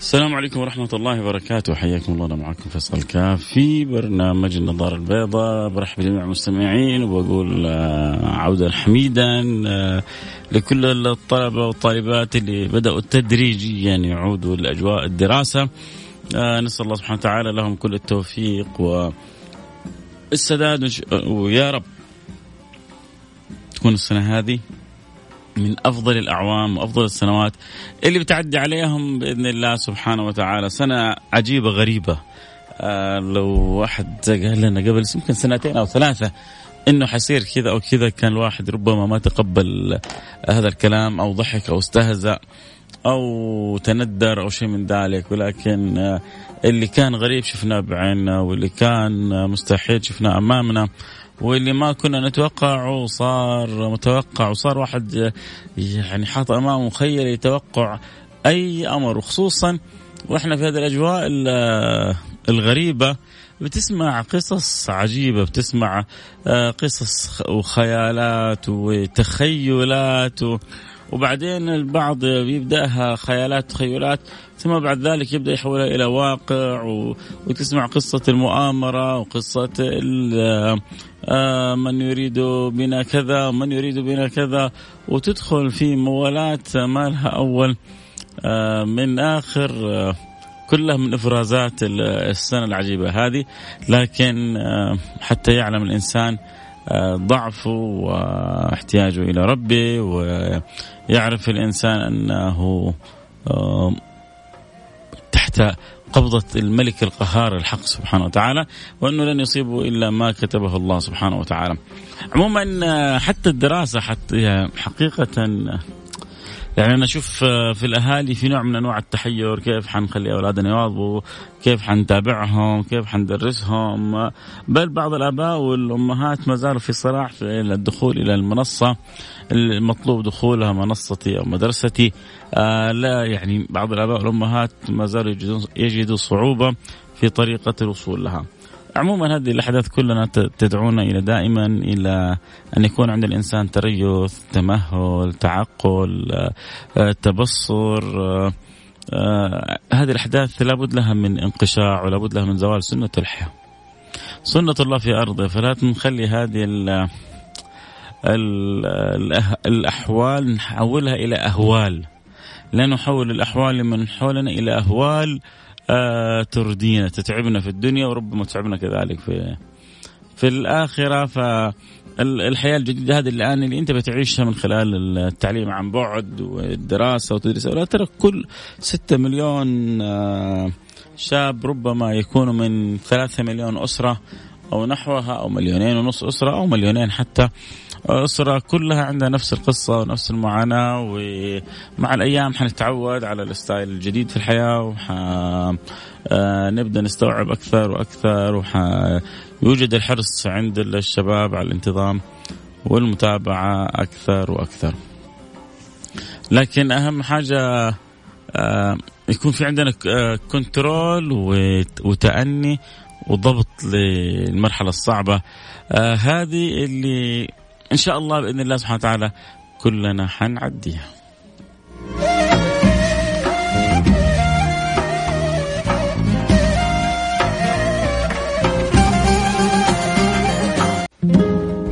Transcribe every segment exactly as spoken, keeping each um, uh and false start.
السلام عليكم ورحمة الله وبركاته، حياكم الله. أنا معكم فيصل الكاف في برنامج النظارة البيضاء. برحب بجميع المستمعين وبقول عودا حميدا لكل الطلبة والطالبات اللي بدأوا تدريجيا يعني يعودوا لأجواء الدراسة. نسأل الله سبحانه وتعالى لهم كل التوفيق والسداد، ويا رب تكون السنة هذه من أفضل الأعوام وأفضل السنوات اللي بتعدي عليهم بإذن الله سبحانه وتعالى. سنة عجيبة غريبة. آه لو واحد قال لنا قبل يمكن سنتين أو ثلاثة إنه حصير كذا أو كذا، كان الواحد ربما ما تقبل هذا الكلام أو ضحك أو استهزأ أو تندر أو شيء من ذلك، ولكن آه اللي كان غريب شفناه بعيننا، واللي كان آه مستحيل شفناه أمامنا، واللي ما كنا نتوقعه صار متوقع، وصار واحد يعني حاط أمامه مخيل يتوقع أي أمر. وخصوصا وإحنا في هذه الأجواء الغريبة بتسمع قصص عجيبة، بتسمع قصص وخيالات وتخيلات، وبعدين البعض يبدأها خيالات تخيلات، ثم بعد ذلك يبدأ يحولها إلى واقع، وتسمع قصة المؤامرة وقصة من يريد بنا كذا ومن يريد بنا كذا، وتدخل في موالات ما لها أول من آخر، كلها من إفرازات السنة العجيبة هذه. لكن حتى يعلم الإنسان ضعفه واحتياجه إلى ربه، ويعرف الإنسان أنه تحت قبضة الملك القهار الحق سبحانه وتعالى، وأنه لن يصيبه إلا ما كتبه الله سبحانه وتعالى. عموما حتى الدراسة حتى حقيقة يعني أنا أشوف في الأهالي في نوع من أنواع التحير. كيف حنخلي أولادنا يواظبوا؟ كيف حنتابعهم؟ كيف حندرسهم؟ بل بعض الآباء والأمهات ما زالوا في صراع في الدخول إلى المنصة المطلوب دخولها، منصتي أو مدرستي. آه لا يعني بعض الآباء والأمهات ما زالوا يجدوا صعوبة في طريقة الوصول لها. عموما هذه الأحداث كلنا تدعونا إلى دائما إلى أن يكون عند الإنسان تريث، تمهل، تعقل، تبصر. هذه الأحداث لابد لها من انقشاع، ولابد لها من زوال سنة الحياة، سنة الله في أرضه. فلا نخلي هذه ال ال الأحوال نحولها إلى أهوال. لا نحول الأحوال لمن حولنا إلى أهوال تردينا، تتعبنا في الدنيا، وربما تتعبنا كذلك في في الآخرة. فالحياة الجديدة هذه الآن اللي أنت بتعيشها من خلال التعليم عن بعد والدراسة وتدريس أولاد، ترى كل ستة مليون شاب ربما يكونوا من ثلاثة مليون أسرة أو نحوها، أو مليونين ونص أسرة، أو مليونين حتى أسرة، كلها عندها نفس القصة ونفس المعاناة. ومع الأيام حنتعود على الستايل الجديد في الحياة، وحنبدأ نستوعب أكثر وأكثر، وحيوجد الحرص عند الشباب على الانتظام والمتابعة أكثر وأكثر. لكن أهم حاجة يكون في عندنا كنترول وتأني وضبط للمرحلة الصعبة آه هذه، اللي إن شاء الله بإذن الله سبحانه وتعالى كلنا حنعديها.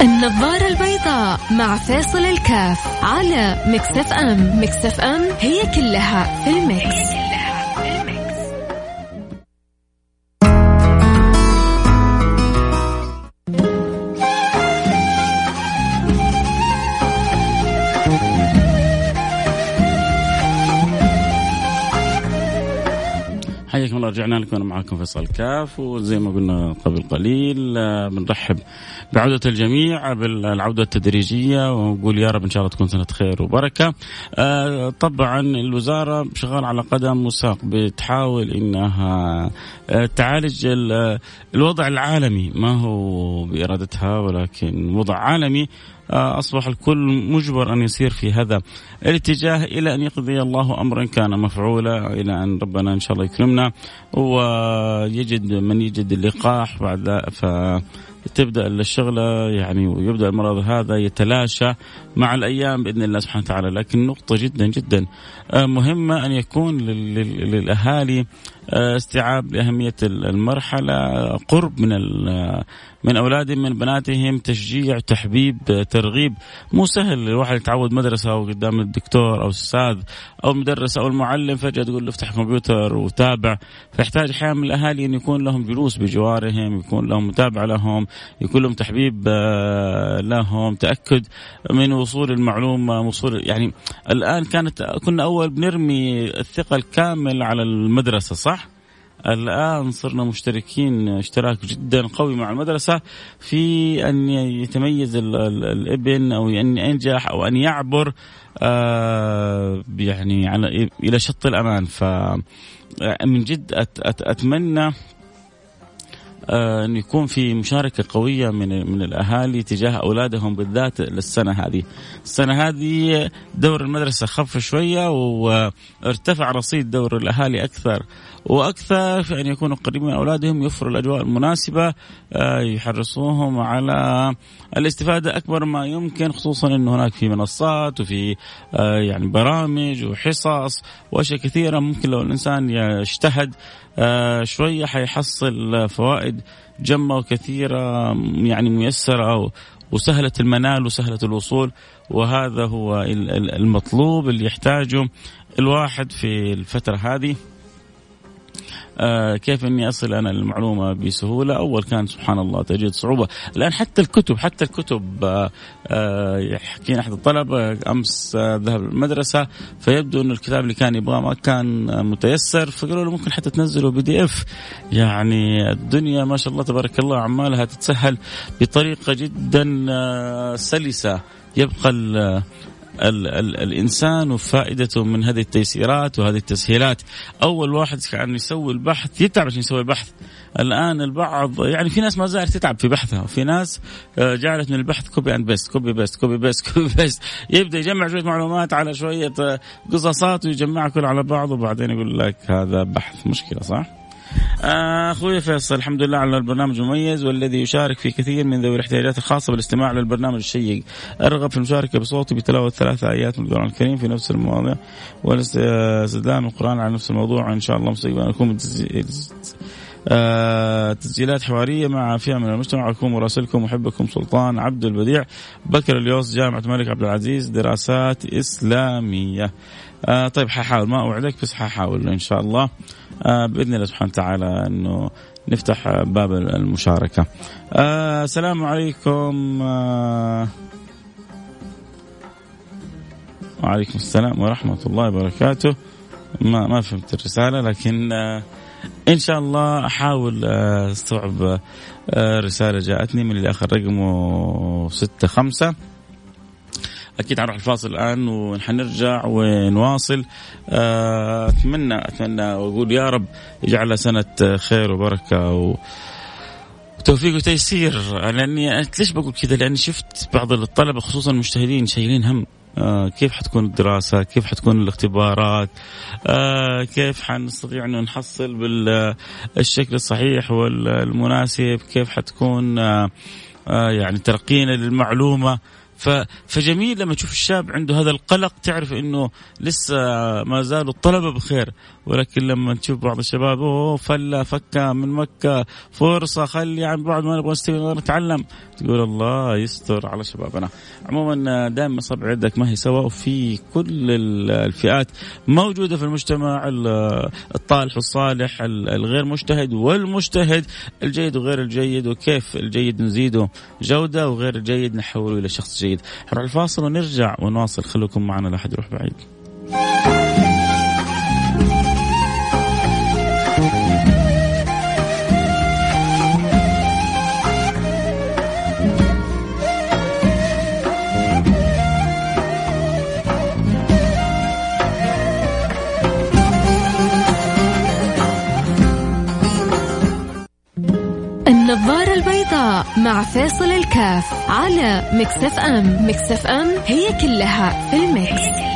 النظارة البيضاء مع فاصل الكاف على ميكس اف ام. ميكس اف ام هي كلها في الميكس. رجعنا لكم معاكم فيصل كاف. وزي ما قلنا قبل قليل بنرحب بعودة الجميع بالعودة التدريجية ونقول يا رب إن شاء الله تكون سنة خير وبركة. طبعا الوزارة شغال على قدم وساق بتحاول إنها تعالج الوضع العالمي، ما هو بإرادتها ولكن وضع عالمي أصبح الكل مجبر أن يسير في هذا الاتجاه إلى أن يقضي الله أمرا كان مفعولا، إلى أن ربنا إن شاء الله يكرمنا ويجد من يجد اللقاح بعد فتبدأ الشغلة يعني ويبدأ المرض هذا يتلاشى مع الأيام بإذن الله سبحانه وتعالى. لكن نقطة جدا جدا مهمة أن يكون للأهالي استيعاب أهمية المرحلة، قرب من من أولادهم من بناتهم، تشجيع تحبيب ترغيب. مو سهل الواحد يتعود مدرسة أو قدام الدكتور أو الأستاذ أو المدرس أو المعلم فجأة تقول له افتح كمبيوتر وتابع، فيحتاج أحيانا من الأهالي أن يكون لهم جلوس بجوارهم، يكون لهم متابعة لهم، يكون لهم تحبيب لهم، تأكد من وصول المعلومة وصول. يعني الآن كانت كنا أول بنرمي الثقة الكامل على المدرسة صح؟ الآن صرنا مشتركين اشتراك جدا قوي مع المدرسة في أن يتميز الابن أو أن ينجح أو أن يعبر آه يعني على إلى شط الأمان. فمن جد أت أت أتمنى أن يكون في مشاركة قوية من من الأهالي تجاه أولادهم بالذات للسنة هذه. السنة هذه دور المدرسة خف شوية وارتفع رصيد دور الأهالي أكثر وأكثر في أن يكونوا قريبين من أولادهم، يوفروا الأجواء المناسبة، يحرصوهم على الاستفادة أكبر ما يمكن، خصوصا أن هناك في منصات وفي يعني برامج وحصص وأشياء كثيرة ممكن لو الإنسان يجتهد شوية حيحصل فوائد جمة كثيرة يعني ميسرة وسهلة المنال وسهلة الوصول. وهذا هو المطلوب اللي يحتاجه الواحد في الفترة هذه. آه كيف أني أصل أنا المعلومة بسهولة؟ أول كان سبحان الله تجد صعوبة، الآن حتى الكتب حتى الكتب آه آه يحكينا أحد الطلبة أمس آه ذهب المدرسة فيبدو أن الكتاب اللي كان يبغاه ما كان آه متيسر، فقالوا له ممكن حتى تنزله بي دي اف. يعني الدنيا ما شاء الله تبارك الله عمالها تتسهل بطريقة جدا آه سلسة. يبقى ال ال ال الإنسان وفائدته من هذه التيسيرات وهذه التسهيلات. أول واحد كان يسوي البحث يتعب عشان يسوي البحث، الآن البعض يعني في ناس ما زالت تتعب في بحثها، وفي ناس جعلت من البحث كوبي أند بيست كوبي بيست كوبي بيست كوبي بيست، يبدأ يجمع شوية معلومات على شوية قصصات ويجمعها كل على بعض وبعدين يقول لك هذا بحث. مشكلة صح؟ أخوي فيصل الحمد لله على البرنامج المميز والذي يشارك في كثير من ذوي الاحتياجات الخاصة بالاستماع للبرنامج الشيق. أرغب في المشاركة بصوتي بتلاوة ثلاثة آيات من القرآن الكريم في نفس المواضيع والاستدلال من القرآن على نفس الموضوع. إن شاء الله مستقبلا أكون تسجيلات حوارية مع فئة من المجتمع. أكون مراسلكم وحبكم سلطان عبد البديع بكر اليوس، جامعة ملك عبد العزيز، دراسات إسلامية. آه طيب ححاول ما أوعدك بس ححاول إن شاء الله آه بإذن الله سبحانه وتعالى أنه نفتح باب المشاركة. آه السلام عليكم. آه وعليكم السلام ورحمة الله وبركاته. ما ما فهمت الرسالة لكن آه إن شاء الله أحاول آه استوعب آه رسالة جاءتني من اللي آخر رقمه ستة خمسة. أكيد هنروح الفاصل الآن وحنرجع ونواصل. أتمنى أتمنى وأقول يا رب يجعل سنة خير وبركة وتوفيق وتيسير. لأني ليش بقول كذا؟ لأني شفت بعض الطلبة خصوصا المجتهدين شايلين هم كيف حتكون الدراسة، كيف حتكون الاختبارات، كيف حنستطيع أن نحصل بالشكل الصحيح والمناسب، كيف حتكون يعني ترقينا للمعلومة. فجميل لما تشوف الشاب عنده هذا القلق تعرف انه لسه ما زالوا الطلبة بخير. ولكن لما تشوف بعض الشباب اوه فلا فكة من مكة فرصة خلي عن بعد ما نبغى نتعلم، تقول الله يستر على شبابنا. عموما دائما صبع يدك ما هي سوا، وفي كل الفئات موجودة في المجتمع، الطالح والصالح، الغير مجتهد والمجتهد، الجيد وغير الجيد، وكيف الجيد نزيده جودة وغير الجيد نحوله إلى شخص جيد. نروح الفاصل ونرجع ونواصل، خلوكم معنا لا حد يروح بعيد. النظارة البيضاء مع فاصل الكاف على مكسف أم. مكسف أم هي كلها في المكس.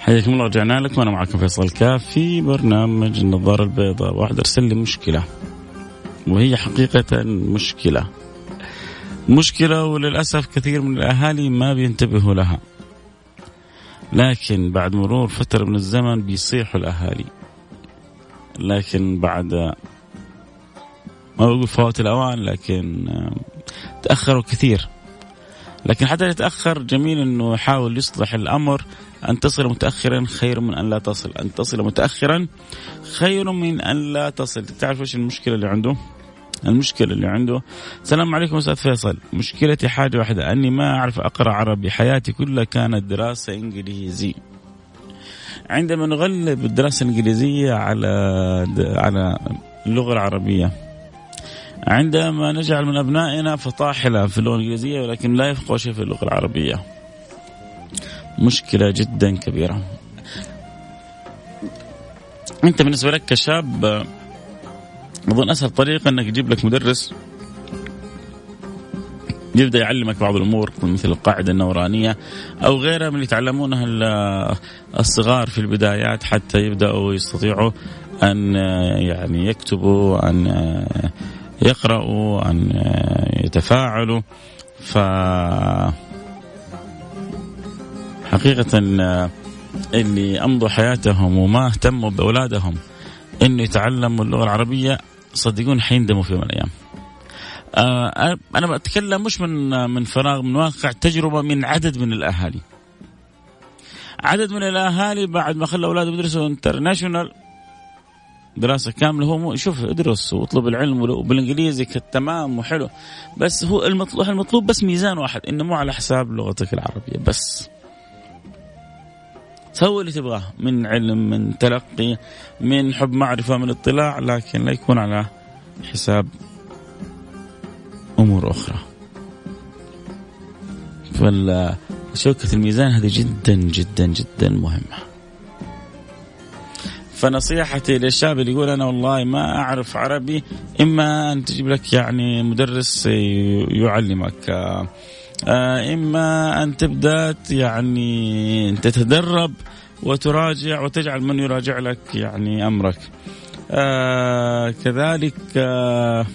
حياكم الله, رجعنا لكم وانا معكم فيصل الكاف في برنامج النظارة البيضاء. واحد ارسل لي مشكلة وهي حقيقة مشكلة مشكلة وللأسف كثير من الأهالي ما بينتبهوا لها, لكن بعد مرور فترة من الزمن بيصيحوا الأهالي, لكن بعد ما بقول فوات الأوان لكن تأخروا كثير. لكن حتى يتأخر جميل أنه يحاول يصلح الأمر. أن تصل متأخرا خير من أن لا تصل, أن تصل متأخرا خير من أن لا تصل. تعرف وش المشكلة اللي عنده؟ المشكلة اللي عنده السلام عليكم أستاذ فيصل, مشكلتي حاجة واحدة أني ما أعرف أقرأ عربي, حياتي كلها كانت دراسة إنجليزي. عندما نغلب الدراسة الإنجليزية على على اللغة العربية, عندما نجعل من أبنائنا فطاحلة في اللغة الإنجليزية ولكن لا يفقهوا شيء في اللغة العربية, مشكلة جدا كبيرة. أنت بالنسبة لك كشاب أظن أسهل طريقة أنك تجيب لك مدرس يبدأ يعلمك بعض الأمور مثل القاعدة النورانية أو غيرها من اللي يتعلمونها الصغار في البدايات حتى يبدأوا يستطيعوا أن يعني يكتبوا, أن يقرأوا, أن يتفاعلوا. ف حقيقة اللي أمضوا حياتهم وما اهتموا بأولادهم إنه يتعلموا اللغة العربية صدقون حيندموا في يوم من الأيام. أنا بتكلم مش من من فراغ, من واقع تجربة من عدد من الأهالي. عدد من الأهالي بعد ما خلوا أولادهم يدرسوا انترناشونال دراسة كاملة, هو شوف ادرس واطلب العلم وبالإنجليزي تمام وحلو, بس هو المطلوب المطلوب بس ميزان واحد إنه مو على حساب لغتك العربية, بس سوي اللي تبغاه من علم, من تلقي, من حب معرفة, من اطلاع, لكن لا يكون على حساب أمور أخرى. فشوكة الميزان هذه جدا جدا جدا مهمة. فنصيحتي للشاب اللي يقول أنا والله ما أعرف عربي, إما أن تجيب لك يعني مدرس يعلمك, إما أن تبدأ يعني تتدرب وتراجع وتجعل من يراجع لك يعني أمرك. آه كذلك آه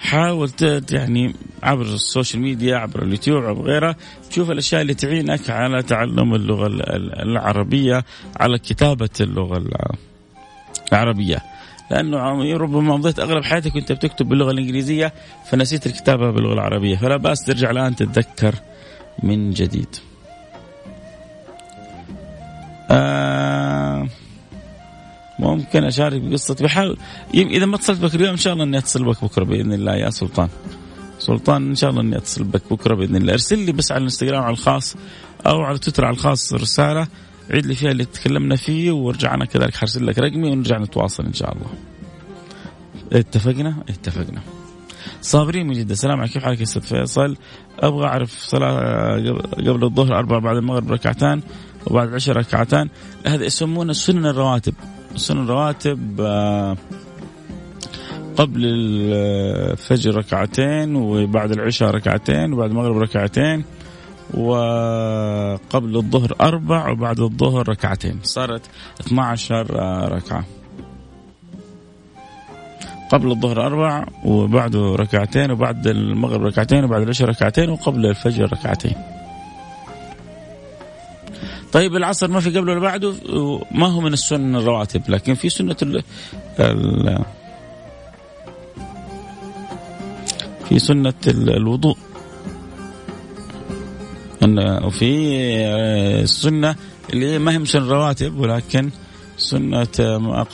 حاول يعني عبر السوشيال ميديا, عبر اليوتيوب, عبر غيره, تشوف الأشياء اللي تعينك على تعلم اللغة العربية, على كتابة اللغة العربية, لأنه ربما مضيت أغلب حياتك وأنت بتكتب باللغة الإنجليزية فنسيت الكتابة باللغة العربية. فلا بأس ترجع الآن تتذكر من جديد. آه ممكن أشارك بقصة, بحاول إذا ما اتصلت بك اليوم إن شاء الله أني أتصل بك بكرة بإذن الله يا سلطان. سلطان إن شاء الله أني أتصل بك بكرة بإذن الله. أرسل لي بس على الانستغرام على الخاص أو على تويتر على الخاص رسالة عيد لي فيها اللي تكلمنا فيه, ورجعنا كذلك حرسل لك رقمي ونرجع نتواصل إن شاء الله. اتفقنا اتفقنا. صابرين من جدة, السلام عليكم, كيف حالك يا أستاذ فيصل؟ أبغى أعرف صلاة قبل الظهر أربعة, بعد المغرب ركعتان, وبعد العشاء ركعتان. هذا يسمونه سنن الرواتب. سنن الرواتب قبل الفجر ركعتين, وبعد العشاء ركعتين, وبعد المغرب ركعتين, وقبل الظهر أربع, وبعد الظهر ركعتين, صارت اثنتي عشرة ركعة. قبل الظهر أربع, وبعده ركعتين, وبعد المغرب ركعتين, وبعد العشاء ركعتين, وقبل الفجر ركعتين. طيب العصر ما في قبله ولا بعده, ما هو من السنن الرواتب, لكن في سنة ال ال في سنة الوضوء, وفي سنة اللي ما هم سنة الرواتب ولكن سنة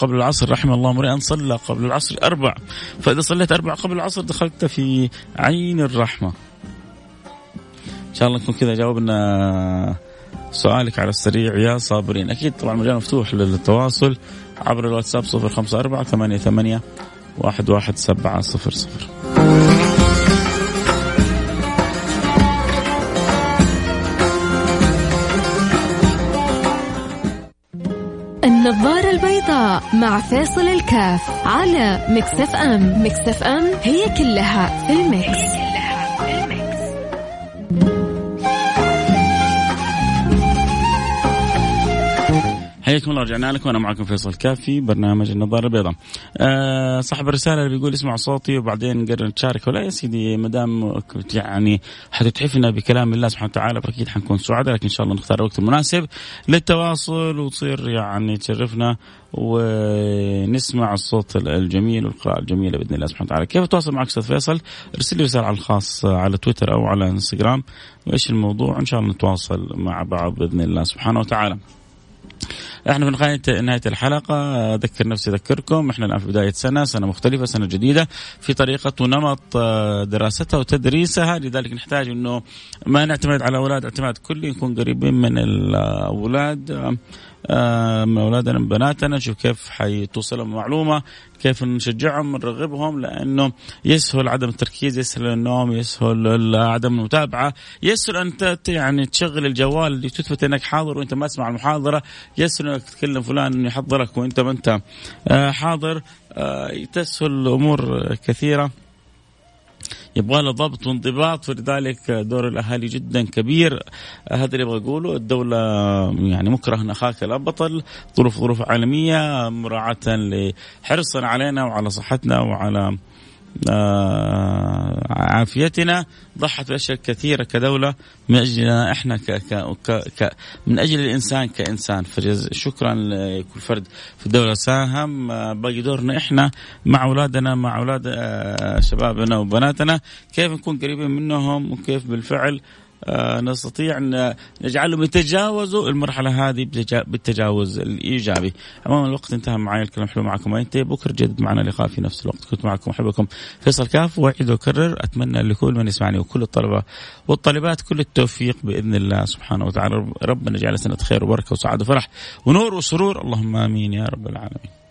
قبل العصر. رحم الله امرئ صلى قبل العصر أربع, فإذا صليت أربع قبل العصر دخلت في عين الرحمة. إن شاء الله نكون كذا جاوبنا سؤالك على السريع يا صابرين. أكيد طبعا مجال مفتوح للتواصل عبر الواتساب صفر خمسة أربعة ثمانية ثمانية واحد واحد سبعة صفر صفر. النظارة البيضاء مع فاصل الكاف على مكسف أم. مكسف أم هي كلها في المكس. حياكم الله, رجعنا لكم وانا معكم فيصل الكافي برنامج النظارة البيضاء. أه صاحب الرسالة اللي بيقول اسمع صوتي وبعدين نقرر نشارك ولا يا سيدي, مدام يعني حتتحفنا بكلام الله سبحانه وتعالى فأكيد حنكون سعداء, لكن ان شاء الله نختار الوقت المناسب للتواصل وتصير يعني تشرفنا ونسمع الصوت الجميل والقراءة الجميلة بإذن الله سبحانه وتعالى. كيف أتواصل معك أستاذ فيصل؟ ارسل لي رسالة على الخاص على تويتر أو على انستغرام وإيش الموضوع, ان شاء الله نتواصل مع بعض بإذن الله سبحانه وتعالى. احنا في نهاية الحلقة, اذكر نفسي اذكركم, احنا الان في بداية سنة, سنة مختلفة, سنة جديدة في طريقة ونمط دراستها وتدريسها, لذلك نحتاج انه ما نعتمد على اولاد اعتماد كلي, نكون قريبين من الاولاد, من اولادنا من بناتنا, نشوف كيف حيتوصلهم معلومة, كيف نشجعهم نرغبهم, لانه يسهل عدم التركيز, يسهل النوم, يسهل عدم المتابعة, يسهل انت يعني تشغل الجوال اللي تثبت انك حاضر وانت ما تسمع المحاضرة, يسهل انك تكلم فلان انه يحضرك وانت ما انت حاضر, تسهل امور كثيرة يبغى له ضبط وانضباط, ولذلك دور الأهالي جدا كبير. هذا اللي أبغى أقوله, الدولة يعني مكرهنا أخاك لا بطل, ظروف ظروف عالمية, مراعاة لحرصنا علينا وعلى صحتنا وعلى آه عافيتنا, ضحت بأشياء كثيرة كدولة من أجلنا إحنا ك ك ك من أجل الإنسان كإنسان, فشكرا لكل فرد في الدولة ساهم, باقي دورنا إحنا مع أولادنا, مع أولاد آه شبابنا وبناتنا, كيف نكون قريبين منهم وكيف بالفعل آه نستطيع أن نجعلهم يتجاوزوا المرحلة هذه بالتجاوز الإيجابي. أمام الوقت انتهى معي, الكلام حلو معكم وانتهى, بكرة جدد معنا لقاء في نفس الوقت. كنت معكم أحبكم فيصل كاف, وأعيد وأكرر أتمنى لكل من يسمعني وكل الطلبة والطالبات كل التوفيق بإذن الله سبحانه وتعالى. ربنا يجعل سنة خير وبركة وسعادة وفرح ونور وسرور, اللهم آمين يا رب العالمين.